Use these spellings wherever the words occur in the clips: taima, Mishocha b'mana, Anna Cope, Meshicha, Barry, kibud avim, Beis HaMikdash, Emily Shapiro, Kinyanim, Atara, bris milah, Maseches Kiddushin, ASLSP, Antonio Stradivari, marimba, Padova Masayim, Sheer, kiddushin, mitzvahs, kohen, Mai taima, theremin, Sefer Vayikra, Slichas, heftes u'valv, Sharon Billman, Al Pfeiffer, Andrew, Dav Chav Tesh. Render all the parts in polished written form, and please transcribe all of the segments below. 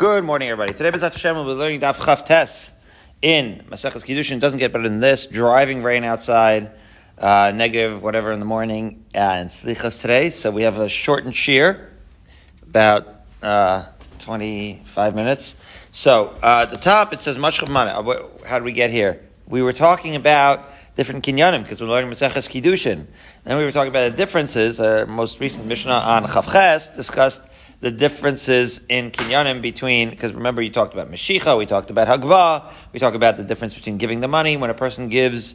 Good morning, everybody. Today, B'Zach Hashem, we'll be learning Dav Chav Tesh in Maseches Kiddushin. It doesn't get better than this. Driving rain outside, negative whatever in the morning, and Slichas today. So we have a shortened Sheer, about 25 minutes. So at the top, it says, Mosh Chav Manah. How did we get here? We were talking about different Kinyanim, because we're learning Maseches Kiddushin. Then we were talking about the differences. Our most recent Mishnah on Chav Chesh discussed the differences in Kinyanim between, because remember you talked about Meshicha, we talked about Hagba, we talked about the difference between giving the money. When a person gives,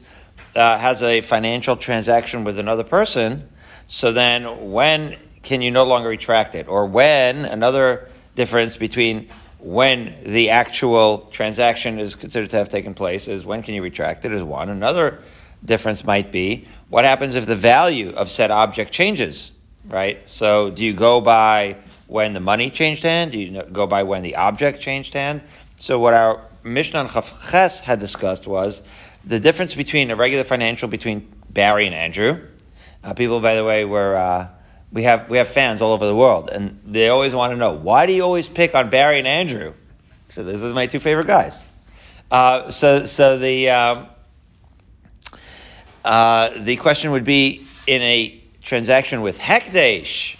has a financial transaction with another person, so then when can you no longer retract it? Or when, another difference between when the actual transaction is considered to have taken place is when can you retract it is one. Another difference might be, what happens if the value of said object changes, right? So do you go by when the money changed hand? Do you go by when the object changed hand? So what our Mishnah on Chav Ches had discussed was the difference between a regular financial between Barry and Andrew. People, by the way, were we have fans all over the world, and they always want to know, why do you always pick on Barry and Andrew? So this is my two favorite guys. So the question would be, in a transaction with Hekdesh,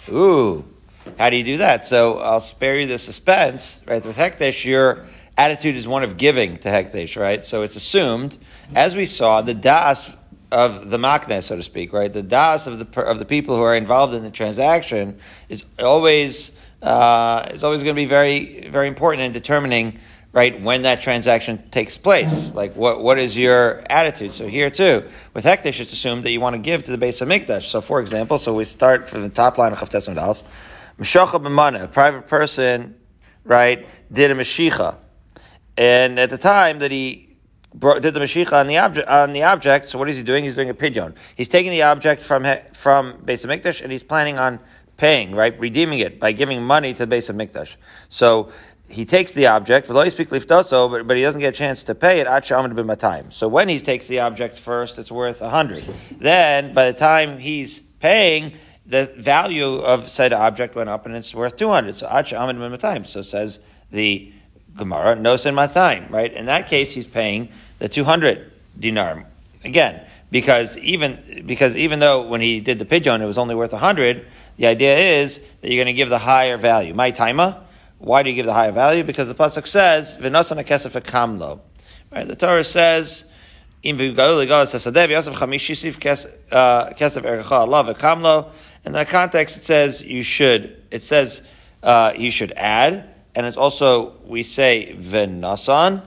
how do you do that? So I'll spare you the suspense, right? With Hekdesh, your attitude is one of giving to Hekdesh, right? So it's assumed, as we saw, the daas of the makneh, so to speak, right? The daas of the people who are involved in the transaction is always going to be very, very important in determining, right, when that transaction takes place. Like, what is your attitude? So here too, with Hekdesh, it's assumed that you want to give to the Beis HaMikdash. So for example, so we start from the top line of heftes u'valv. Mishocha b'mana, a private person, right, did a Meshicha. And at the time that he did the Meshicha on the object, so what is he doing? He's doing a pidyon. He's taking the object from Beis HaMikdash, and he's planning on paying, right, redeeming it by giving money to Beis HaMikdash. So he takes the object, but he doesn't get a chance to pay it, Acha amad min matayim. So when he takes the object first, it's worth 100. Then, by the time he's paying, the value of said object went up and it's worth 200. So, Acha amad min matayim. So says the Gemara, no sin matayim, right? In that case, he's paying the 200 dinar. Again, because even though when he did the pidyon, it was only worth 100, the idea is that you're going to give the higher value. Mai taima. Why do you give the higher value? Because the pasuk says, v'nosan hakesef kamlo. Right? The Torah says, and in that context, it says you should add, and it's also, we say v'nasan,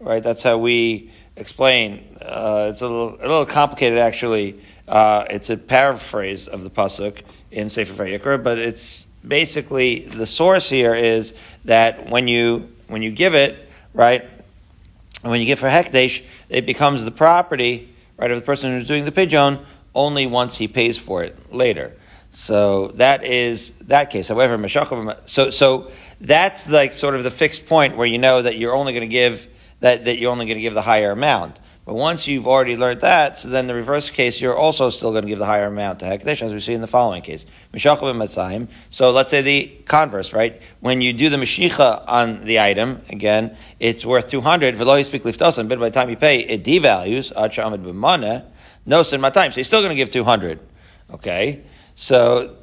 right? That's how we explain. It's a little complicated, actually. It's a paraphrase of the pasuk in Sefer Vayikra, but it's basically the source here is that when you give it, right, and when you give for Hekdesh, it becomes the property, right, of the person who's doing the pidyon only once he pays for it later. So that is that case. However, so that's like sort of the fixed point where you know that you're only going to give that you're only going to give the higher amount. But once you've already learned that, so then the reverse case, you're also still going to give the higher amount to Hekdesh, as we see in the following case. Mishocha b'mana. So let's say the converse, right? When you do the Meshicha on the item, again, it's worth 200, but by the time you pay, it devalues, Acha amad min matayim, no sin matayim. So you're still going to give 200. Okay? So,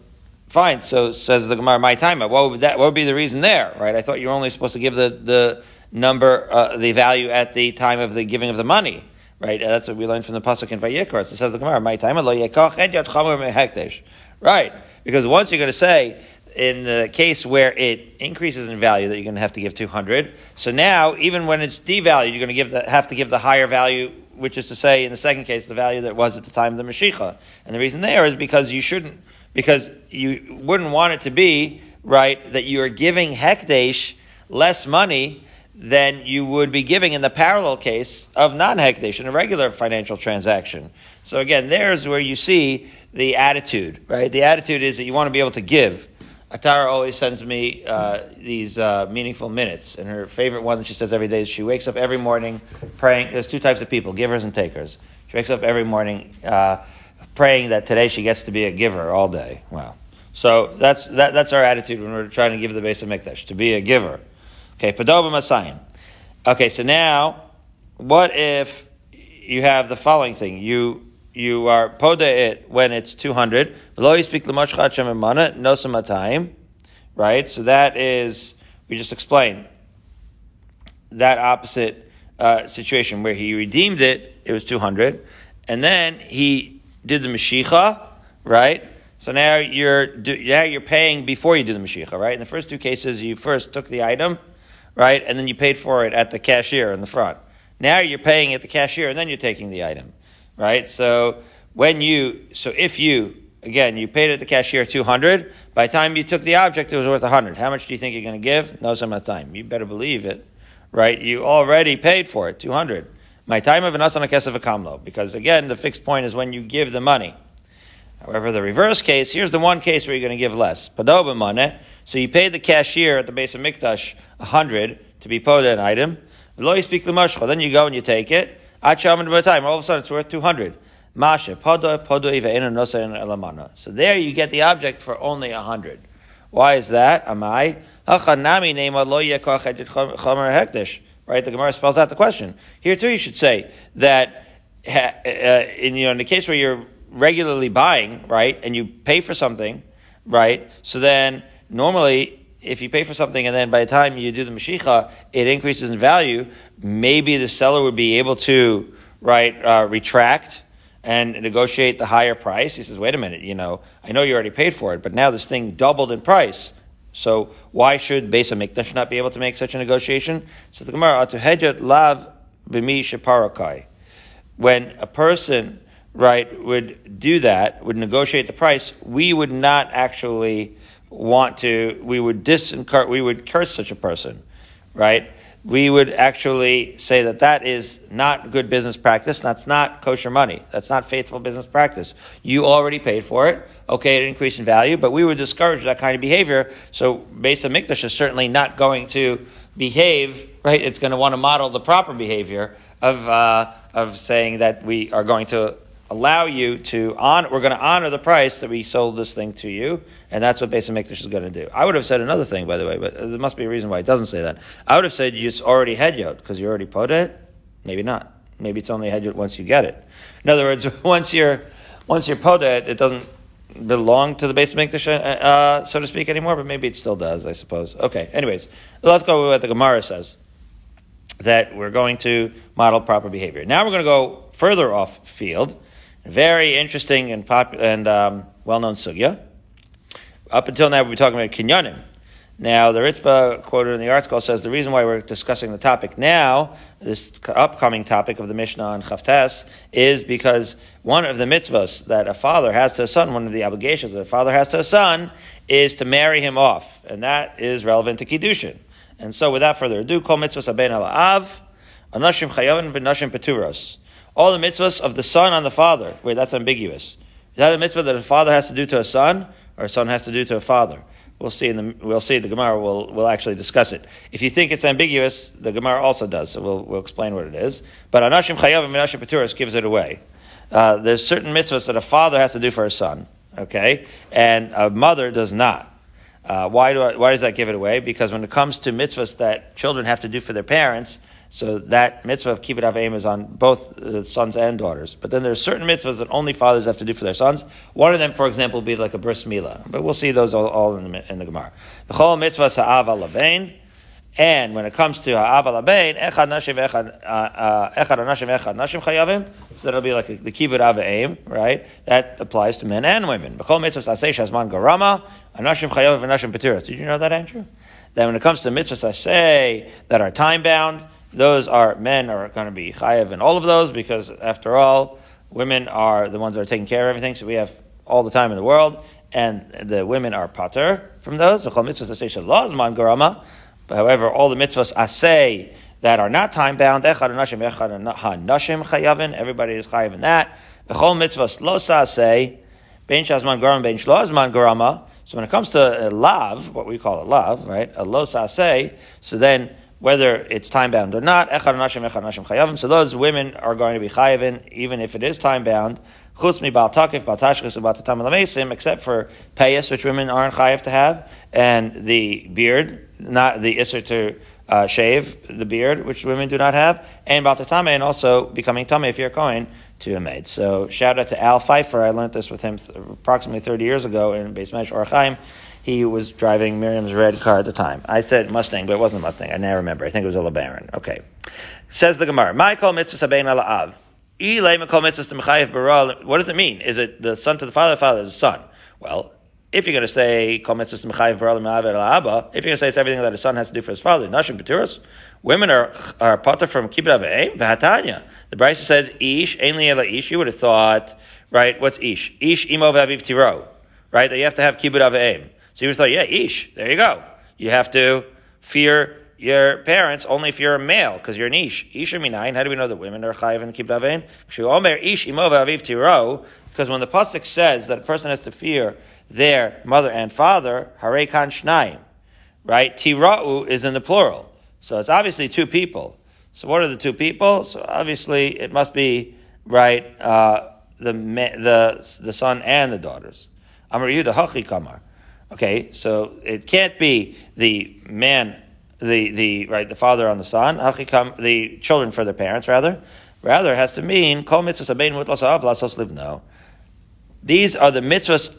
fine. So says the Gemara, Mai taima. What would be the reason there, right? I thought you were only supposed to give the number, the value at the time of the giving of the money. Right, that's what we learned from the pasuk in Vayikra. So it says the Gemara, "Mai taima lo yekach et yad chamer mehekdesh." Right, because once you're going to say, in the case where it increases in value, that you're going to have to give 200. So now, even when it's devalued, you're going to have to give the higher value, which is to say, in the second case, the value that was at the time of the Meshicha. And the reason there is because you wouldn't want it to be, right, that you are giving Hekdesh less money than you would be giving in the parallel case of non-Hekdesh, in a regular financial transaction. So again, there's where you see the attitude, right? The attitude is that you want to be able to give. Atara always sends me these meaningful minutes, and her favorite one that she says every day is she wakes up every morning praying. There's two types of people, givers and takers. She wakes up every morning praying that today she gets to be a giver all day. Wow. So that's our attitude when we're trying to give the Beis HaMikdash, to be a giver. Okay, Padova Masayim. Okay, so now, what if you have the following thing? You are poda it when it's 200. Lo yispeak l'mosh chav manah nosam matayim. Right? So that is, we just explained that opposite situation where he redeemed it, it was 200. And then he did the Meshicha, right? So now you're paying before you do the Meshicha, right? In the first two cases, you first took the item, right? And then you paid for it at the cashier in the front. Now you're paying at the cashier and then you're taking the item, right? So if you paid at the cashier 200, by the time you took the object, it was worth 100. How much do you think you're going to give? No, some of the time. You better believe it, right? You already paid for it, 200. Mai taima v'nasan ha'kesef v'kamlo. Because again, the fixed point is when you give the money. However, the reverse case, here's the one case where you're going to give less. Poda b'maneh. So you paid the cashier at the Beis HaMikdash 100 to be poda an item. V'lo yispeak l'moshcha. Then you go and you take it. Acha amad min matayim. All of a sudden it's worth 200. Masha poda ve'ena nosan elamana. So there you get the object for only 100. Why is that? Amai hacha nami neima lo yekach edit chomer hekdesh. Right, the Gemara spells out the question. Here too, you should say that in the case where you're regularly buying, right, and you pay for something, right. So then, normally, if you pay for something and then by the time you do the Meshicha, it increases in value. Maybe the seller would be able to, right, retract and negotiate the higher price. He says, "Wait a minute, I know you already paid for it, but now this thing doubled in price." So why should Beis HaMikdash not be able to make such a negotiation? Says the Gemara, "Atu hejet lav b'mi sheparakai." When a person, right, would do that, would negotiate the price, we would not actually want to. We would curse such a person, right? We would actually say that is not good business practice. That's not kosher money. That's not faithful business practice. You already paid for it. Okay, it increased in value, but we would discourage that kind of behavior. So Beis HaMikdash is certainly not going to behave, right? It's going to want to model the proper behavior of saying that we are going to allow you to we're going to honor the price that we sold this thing to you, and that's what Beis HaMikdash is going to do. I would have said another thing, by the way, but there must be a reason why it doesn't say that. I would have said you already had yod, because you already put it. Maybe not. Maybe it's only had yod once you get it. In other words, once you're put it, it doesn't belong to the Beis HaMikdash, so to speak, anymore, but maybe it still does, I suppose. Okay, anyways, let's go with what the Gemara says, that we're going to model proper behavior. Now we're going to go further off field. Very interesting and well-known sugya. Up until now, we've been talking about Kinyanim. Now, the Ritva quoted in the article says the reason why we're discussing the topic now, this upcoming topic of the Mishnah on Chav Tesh, is because one of the mitzvahs that a father has to a son, one of the obligations that a father has to a son, is to marry him off. And that is relevant to Kiddushin. And so, without further ado, kol mitzvahs haben al av, anashim chayavin v'nashim peturos. All the mitzvahs of the son on the father. Wait, that's ambiguous. Is that a mitzvah that a father has to do to a son, or a son has to do to a father? We'll see. The Gemara will actually discuss it. If you think it's ambiguous, the Gemara also does. So we'll explain what it is. But anashim chayav and anashim paturos gives it away. There's certain mitzvahs that a father has to do for a son, okay, and a mother does not. Why does that give it away? Because when it comes to mitzvahs that children have to do for their parents. So that mitzvah of kibud avim is on both sons and daughters. But then there are certain mitzvahs that only fathers have to do for their sons. One of them, for example, would be like a bris milah. But we'll see those all in the Gemara. B'chol mitzvahs ha'av alabein. And when it comes to ha'av alabein, echad nashim echad nashim chayavim. So that'll be like the kibud avim, right? That applies to men and women. B'chol mitzvahs ha'seish hazman garama. Anashim chayavim v'nashim peturos. Did you know that, Andrew? Then when it comes to mitzvahs ha'sei that are time-bound, those are, men are going to be chayav in all of those, because after all, women are the ones that are taking care of everything, so we have all the time in the world, and the women are pater from those. However, all the mitzvahs asay that are not time-bound, everybody is chayav in that. So when it comes to lav, what we call a lav, right, a lo saseh, so then, whether it's time-bound or not, echad nashim chayavim, so those women are going to be chayavim, even if it is time-bound, chutz mi bal takif, bal tashchis, bal tatam l'meisim, except for payas, which women aren't chayav to have, and the beard, not the iser to shave the beard, which women do not have, and batatame, and also becoming tame if you're a kohen to a maid. So shout out to Al Pfeiffer. I learned this with him approximately 30 years ago in Beis HaMikdash Or Chaim. He was driving Miriam's red car at the time. I said Mustang, but it wasn't a Mustang. I now remember. I think it was a LeBaron. Okay. Says the Gemara, what does it mean? Is it the son to the father to the son? Well, if you're going to say, if you're going to say it's everything that a son has to do for his father, women are potter from kibud avim, v'hatanya. The Brisa says, ish, ein li ela ish. You would have thought, right, what's ish? Ish, imo v'aviv tiro. Right, that you have to have kibud avim. So you would have thought, yeah, ish, there you go. You have to fear your parents only if you're a male, because you're an ish. Ish minayin, how do we know that women are chayiv and kibud avim? Kshu omer ish, imo v'aviv tiro. Because when the pasuk says that a person has to fear their mother and father, hare kan shnayim, right? Tira'u is in the plural. So it's obviously two people. So what are the two people? So obviously it must be, right, the son and the daughters. Amar Yehuda hachi kamar. Okay, so it can't be the man, the father on the son, the children for their parents, rather. Rather, it has to mean, kol mitzvahs abein mut lasav lasos livno. These are the mitzvahs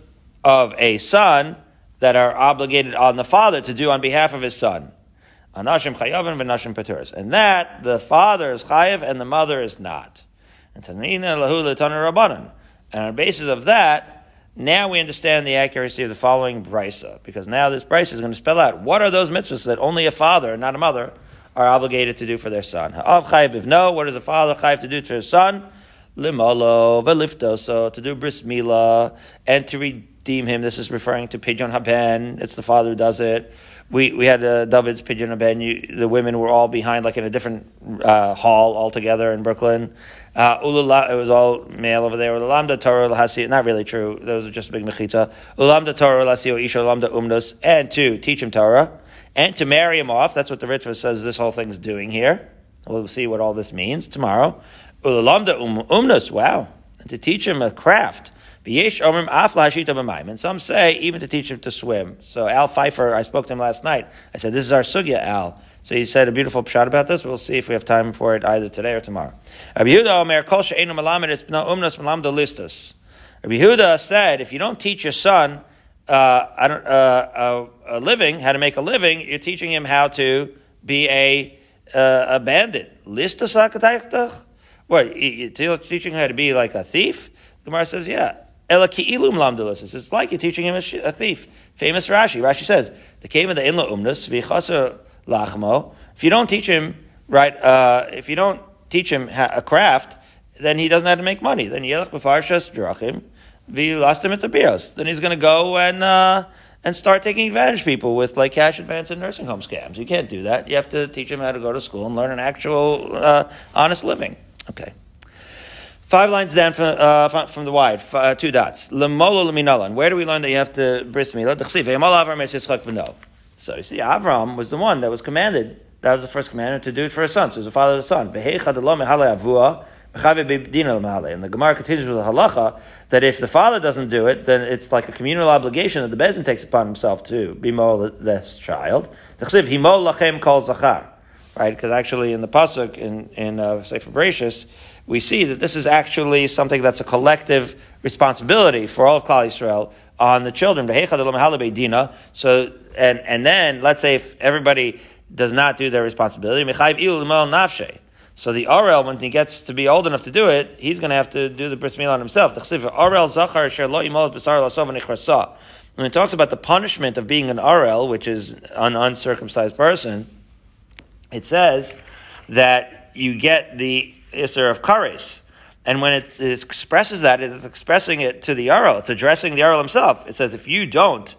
of a son that are obligated on the father to do on behalf of his son. Anashim chayavim v'nashim peturos. And that, the father is chayav and the mother is not. And tanina lahu l'tana rabbanan. And on the basis of that, now we understand the accuracy of the following brisa. Because now this brisa is going to spell out, what are those mitzvahs that only a father, not a mother, are obligated to do for their son. Ha'av chayiv b'vno, what is a father chayiv to do to his son? Limolo veliftoso, to do bris milah, and to redeem him. This is referring to pidyon haben. It's the father who does it. We had David's pidyon haben. The women were all behind, like in a different hall altogether in Brooklyn. It was all male over there. Ulamda Torah lahasi, not really true. Those are just a big mechitza. Ulamda Torah lahasi o isha ulamda umnos, and to teach him Torah. And to marry him off, that's what the Ritva says this whole thing's doing here. We'll see what all this means tomorrow. Ulalamda umnus, wow. And to teach him a craft. And some say, even to teach him to swim. So Al Pfeiffer, I spoke to him last night. I said, this is our sugya, Al. So he said a beautiful pshat about this. We'll see if we have time for it either today or tomorrow. Rabbi Yehuda said, if you don't teach your son a living, how to make a living, you're teaching him how to be a bandit. What, you're teaching him how to be like a thief? Gemara says, yeah. It's like you're teaching him a thief. Famous Rashi. Rashi says, if you don't teach him, right, if you don't teach him a craft, then he doesn't know how to make money. Then yelach b'farshas drachim. Then he's going to go and start taking advantage of people with like cash advance and nursing home scams. You can't do that. You have to teach him how to go to school and learn an actual honest living. Okay. 5 lines down from the wide, 2 dots. Lemolo leminolan. Where do we learn that you have to bris milah? So you see, Avram was the one that was commanded. That was the first commandment to do it for his son. So it was the father of the son. And the Gemara continues with the halacha that if the father doesn't do it, then it's like a communal obligation that the beis din takes upon himself to bimol this child. Right? Because actually in the pasuk in Sefer Bereshis, we see that this is actually something that's a collective responsibility for all of Klal Yisrael on the children. So and then let's say if everybody does not do their responsibility, so the Orel, when he gets to be old enough to do it, he's going to have to do the bris milah on himself. When it talks about the punishment of being an Orel, which is an uncircumcised person, it says that you get the Isser of Kares. And when it expresses that, it's expressing it to the Orel. It's addressing the Orel himself. It says, if you don't,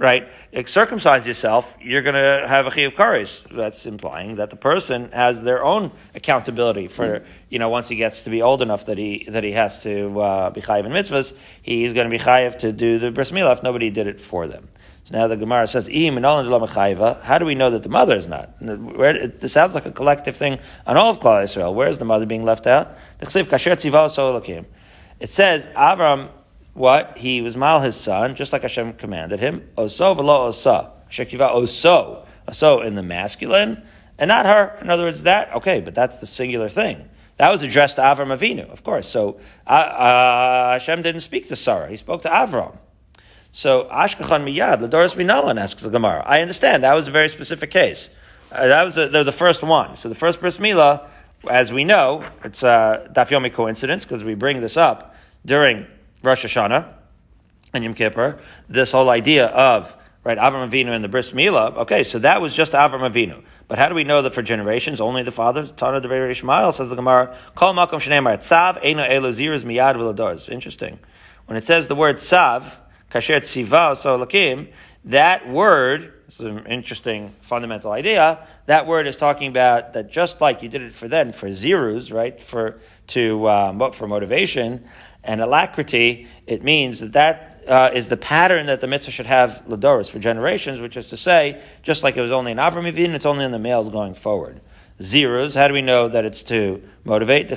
right, circumcise yourself, you're going to have a Chiyav Kares. That's implying that the person has their own accountability for, once he gets to be old enough that he has to be Chayav in mitzvahs, he's going to be Chayav to do the Bris Milah if nobody did it for them. So now the Gemara says, how do we know that the mother is not? This sounds like a collective thing on all of Klal Yisrael. Where is the mother being left out? It says, Avram, what? He was mal his son, just like Hashem commanded him. Oso v'lo osa. Shekiva oso. So in the masculine, and not her. In other words, that, okay, but that's the singular thing. That was addressed to Avram Avinu, of course. So Hashem didn't speak to Sarah. He spoke to Avram. So Ashkachan Miyad, Ladoris Minalan, asks the Gemara. I understand. That was a very specific case. That was the first one. So the first bris milah, as we know, it's a daf yomi coincidence because we bring this up during Rosh Hashanah and Yom Kippur, this whole idea of, right, Avram Avinu and the bris milah. Okay, so that was just Avram Avinu. But how do we know that for generations, only the fathers, Tana Devei Yishmael, says the Gemara, Kol Makom Shneimar Tzav, Eino Elo Ziruz Miyad V'Lador. Interesting. When it says the word Tzav, Kasher Tziva So Lakim, that word, this is an interesting fundamental idea, that word is talking about that just like you did it for then, for zirus, right, for motivation and alacrity, it means that is the pattern that the mitzvah should have l'doros for generations, which is to say, just like it was only in Avram Avinu, it's only in the males going forward. Zirus, how do we know that it's to motivate?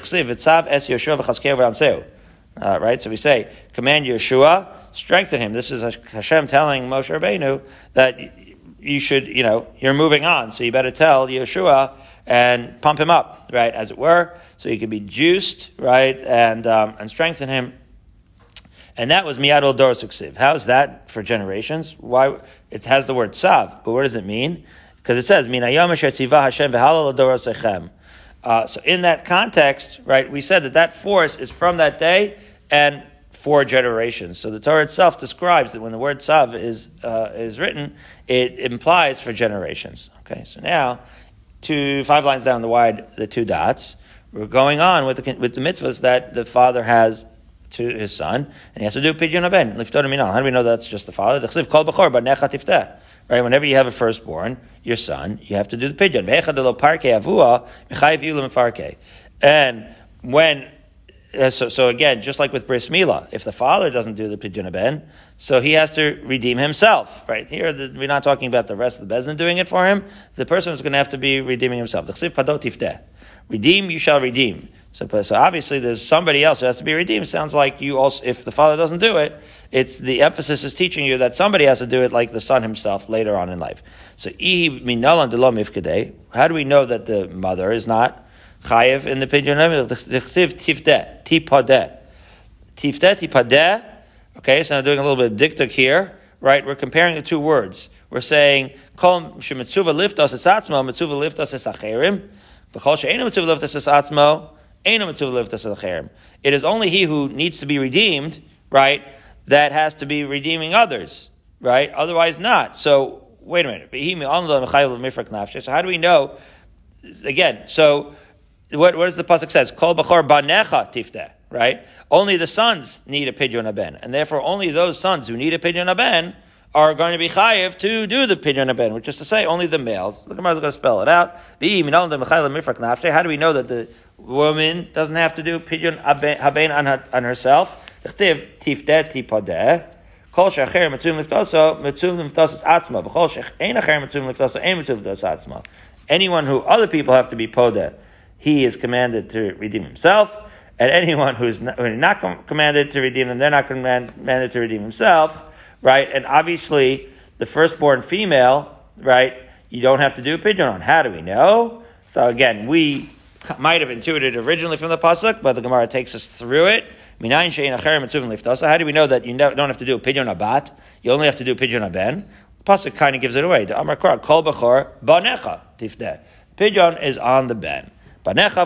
Right, so we say, command Yeshua, strengthen him. This is Hashem telling Moshe Rabbeinu that you should, you're moving on, so you better tell Yeshua and pump him up, right, as it were, so he could be juiced, right, and strengthen him. And that was Miyad Ol Suksiv. How's that for generations? Why? It has the word Tzav, but what does it mean? Because it says, Min Hayom Asher Tzivah Hashem V'Hala L'Doros Echem. So in that context, right, we said that force is from that day and for generations. So the Torah itself describes that when the word Tzav is written, it implies for generations. Okay, so now, 5 lines down the wide, the 2 dots, we're going on with the mitzvahs that the father has to his son, and he has to do pidyon aben, liftor minal. How do we know that's just the father? Right, whenever you have a firstborn, your son, you have to do the pidyon. And when... So again, just like with bris milah, if the father doesn't do the pidyon haben, so he has to redeem himself, right? Here, we're not talking about the rest of the bezin doing it for him. The person is going to have to be redeeming himself. Redeem, you shall redeem. So obviously there's somebody else who has to be redeemed. Sounds like you also, if the father doesn't do it, it's the emphasis is teaching you that somebody has to do it like the son himself later on in life. So, how do we know that the mother is not Chayev in the Pidyon Tifdeh, Tipadeh. Okay, so I'm doing a little bit of diktuk here, right? We're comparing the two words. We're saying, Kol shemetzuva liftos es atzmo, metzuva liftos es acherim. V'chol she'eino metzuva liftos es atzmo, eino metzuva liftos es acherim. It is only he who needs to be redeemed, right, that has to be redeeming others, right? Otherwise not. So, wait a minute. So how do we know? Again, so... What does the pasuk says? Kol b'chor banecha tifteh, right? Only the sons need a pidyon haben, and therefore only those sons who need a pidyon haben are going to be chayiv to do the pidyon haben, which is to say only the males. The Gemara is going to spell it out. How do we know that the woman doesn't have to do pidyon haben on herself? Kol she'acher mitzum liftoso, mitzum liftosos atzma. B'chol she'ein acher mitzum liftoso, ein mitzum liftosos atzma. Anyone who other people have to be podeh, he is commanded to redeem himself, and anyone who is not commanded to redeem them, they're not commanded to redeem himself, right? And obviously, the firstborn female, right, you don't have to do a pidyon on. How do we know? So again, we might have intuited originally from the pasuk, but the Gemara takes us through it. How do we know that you don't have to do a pidyon abat? You only have to do a pidyon aben. The pasuk kind of gives it away. The Amar Korah, Kol b'chor banecha tifdeh. Pidyon is on the ben. And that's how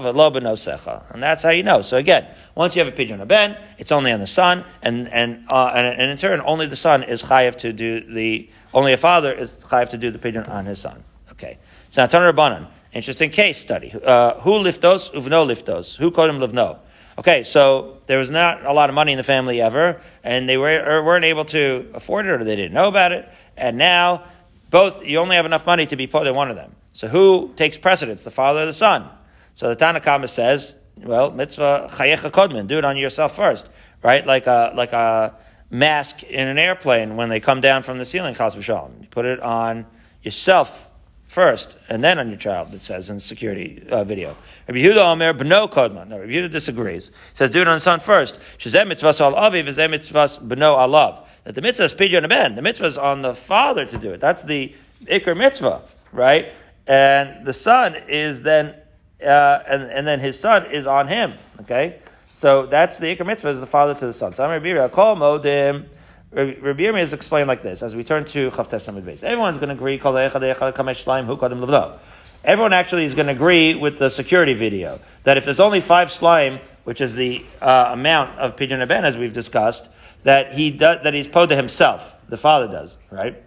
you know. So again, once you have a pidyon haben, it's only on the son, and in turn, only the son is chayav to do the. Only a father is chayav to do the pidyon on his son. Okay. So now, Tana Rabbanan, interesting case study. Who liftos uvno liftos? Who kodem livno? Okay. So there was not a lot of money in the family ever, and they weren't able to afford it, or they didn't know about it, and now both you only have enough money to be podeh one of them. So who takes precedence, the father or the son? So the Tanakhama says, well, mitzvah chayecha kodmin, do it on yourself first, right? Like a mask in an airplane when they come down from the ceiling, chas v'shalom. You put it on yourself first, and then on your child, it says in the security video. Rabbi Yehuda Omer b'no kodman. No, Rabbi Yehuda disagrees. He says, do it on the son first. Shezeh mitzvahs al aviv, zeh mitzvahs b'no alav. That the mitzvah is pidyon haben. The mitzvah is on the father to do it. That's the ikar mitzvah. right? And the son is then, and then his son is on him, okay? So that's the Ikar Mitzvah, is the father to the son. So I'm Rabbi Yehuda, Kol Modim. Rabbi Yehuda is explained like this, as we turn to Chav Tesh Samid Beis. Everyone's going to agree, Kol Echad Echad Kamesh Shleim Hu Kodim Levno. Everyone actually is going to agree with the security video, that if there's only 5 shleim, which is the amount of pidyon ben, as we've discussed, that he does, that he's poda himself, the father does, right?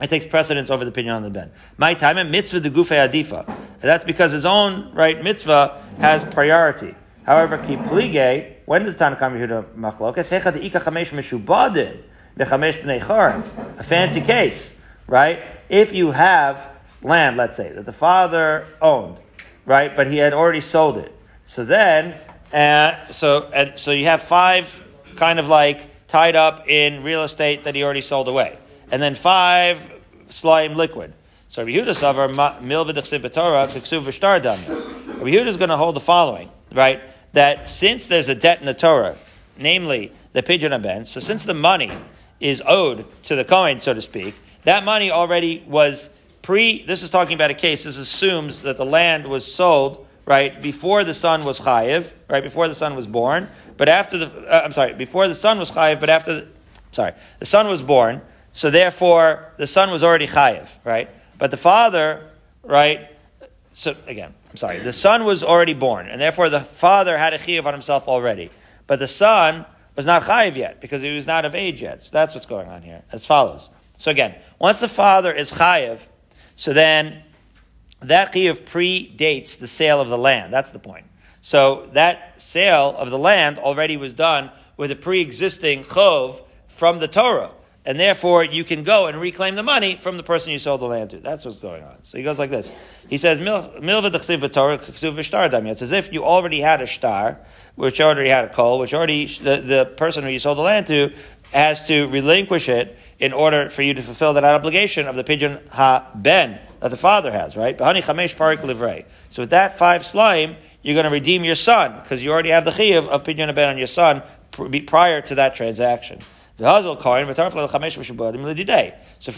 It takes precedence over the pidyon on the ben. Mai taima mitzvah de gufe adifa. And that's because his own right mitzvah has priority. However, ki plige, when does Tanakam Yehuda machlokas? Hecha de ika chamesh meshubadim bechamesh bnei charim. A fancy case, right? If you have land, let's say, that the father owned, right? But he had already sold it. So then, so you have 5 kind of like tied up in real estate that he already sold away. And then 5 slime liquid. So Rabbi Yehuda Savar, Milva Dechsiv B'Torah, Kiksuv V'Shtar Dam. Rabbi Yehuda is going to hold the following, right? That since there's a debt in the Torah, namely the Pidyon Ben, so since the money is owed to the Kohen, so to speak, that money already was this is talking about a case, this assumes that the land was sold, right, before the son was chayiv, right, before the son was born, but after the son was born, so therefore the son was already chayiv, right, but the father, right, the son was already born, and therefore the father had a chayiv on himself already, but the son was not chayiv yet, because he was not of age yet, so that's what's going on here, as follows. So again, once the father is chayiv, so then that chiyuv predates the sale of the land. That's the point. So that sale of the land already was done with a pre-existing chov from the Torah. And therefore, you can go and reclaim the money from the person you sold the land to. That's what's going on. So he goes like this. He says, it's as if you already had a shtar, which already had a kol, which already the person who you sold the land to has to relinquish it in order for you to fulfill that obligation of the pidyon ha-ben that the father has, right? So with that 5 slime, you're going to redeem your son, because you already have the chiyuv of pidyon ha-ben on your son prior to that transaction. So for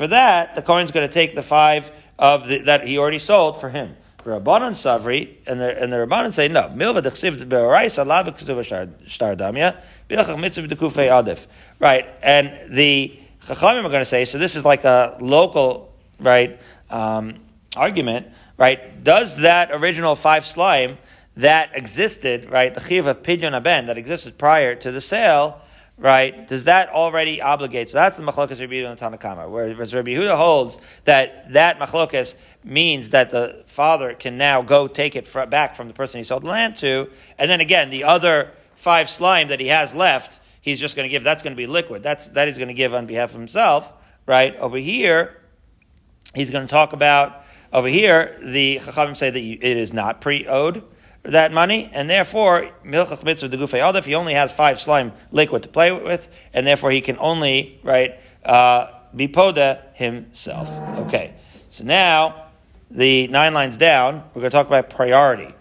that, the Kohen's going to take the 5 of that he already sold for him. Rabbanan Savri, and the Rabbanan say, no, Milva Dechsiv Be'oraisa Lav K'suv Shtar Damya, B'lachach Mitzvah Dekufei Adif. Right, and the Chachamim are going to say, so this is like a local, right, argument, right? Does that original 5 slime that existed, right, the Chiv of Pidyon Haben that existed prior to the sale, right, does that already obligate? So that's the machlokas Rabbi Yehuda and Tanakama, whereas Rabbi Yehuda holds that machlokas means that the father can now go take it back from the person he sold the land to, and then again, the other 5 slime that he has left, he's just going to give, that's going to be liquid, that he's going to give on behalf of himself, right? Over here, he's going to talk about, over here, the Chachamim say that it is not pre-owed, that money, and therefore, milchach mitzvah degufei adif, he only has 5 slime liquid to play with, and therefore he can only, right, be poda himself. Okay, so now, the 9 lines down, we're going to talk about priority,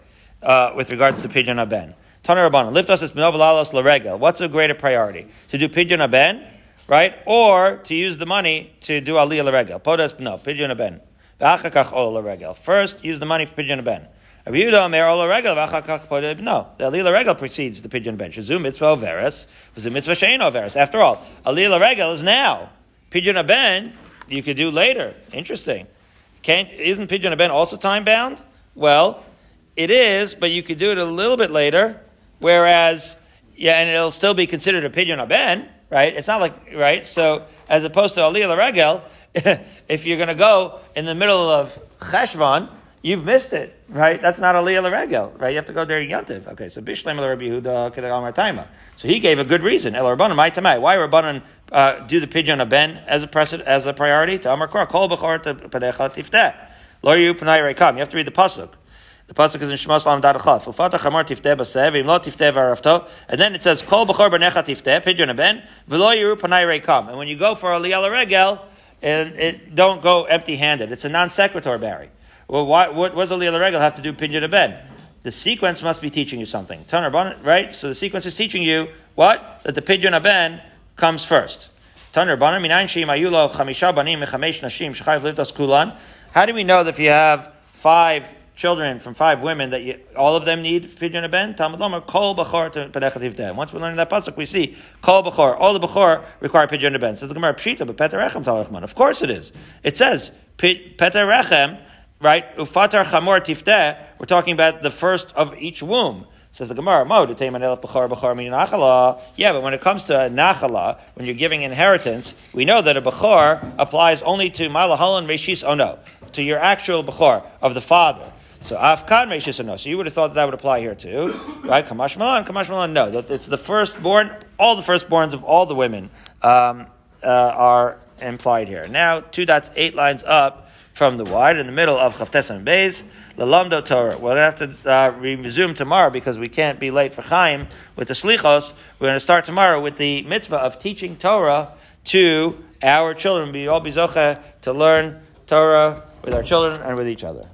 with regards to pidyon haben. Tana Rabbana, lift us as benovellalos l'regel. What's a greater priority? To do pidyon haben, right, or to use the money to do aliyah l'regel. Poda es benov, pidyon haben. V'achar kach ol l'regel. First, use the money for pidyon haben. The Alila Regel precedes the Pidyon Ben. Shazu mitzvah overes, shazu mitzvah she'ein overes. After all, Alila Regel is now. Pidyon Ben, you could do later. Interesting. Isn't Pidyon Ben also time bound? Well, it is, but you could do it a little bit later, whereas, yeah, and it'll still be considered a Pidyon Ben, right? It's not like, right? So, as opposed to Alila Regel, if you're going to go in the middle of Cheshvan, you've missed it, right? That's not aliyah l'regel, right? You have to go there yontiv. Okay, so Bishleim Rabbi Yehuda kedagam Mai taima. So he gave a good reason. El Rabbanon Mai taima. Why Rabbanon do the pidyon ben as a priority? To Amar Korah kol b'chor to padecha tifteh. Lo yu pnei reikam. You have to read the pasuk. The pasuk is in Shmos lam dar chaf. Ufata chamar tifteh baseh v'im lo tifteh v'arafto. And then it says kol b'chor b'necha tifteh pidyon ben v'lo yu pnei reikam. And when you go for aliyah l'regel, and don't go empty-handed. It's a non sequitur, Barry. Well, what does Aliyah Regel have to do Pidyon Ben? The sequence must be teaching you something. Tanur, right? So the sequence is teaching you what? That the Pidyon Ben comes first. Tanur, Banan, Minayin Sheim Ayulo, Chamisha Banim, Mechamesh Nashim, Shechayev Livdas Kulan, How do we know that if you have 5 children from 5 women that all of them need pidyon ben? Talmud Lomar, kol b'chor to penechadiv deh. Once we learn that pasuk, we see kol b'chor. All the b'chor require pidyon ben. Says the Gemara, pshita b'peterechem talachman. Of course it is. It says peterechem, right? Ufatar chamor tifteh. We're talking about the first of each womb. Says the Gemara, mo de taima elef b'chor b'chor min nachala. Yeah, but when it comes to nachala, when you're giving inheritance, we know that a b'chor applies only to malahalan reshis ono, to your actual b'chor of the father. So afkan reshis ono. So you would have thought that would apply here too, right? Kamash malan. No, it's the firstborn. All the firstborns of all the women are implied here. Now 2 dots, 8 lines up from the wide, in the middle of Chav Tesh and Beis. L'lamdo Torah. We're going to have to resume tomorrow because we can't be late for Chaim with the Slichas. We're going to start tomorrow with the mitzvah of teaching Torah to our children. We all be zocheh to learn Torah with our children and with each other.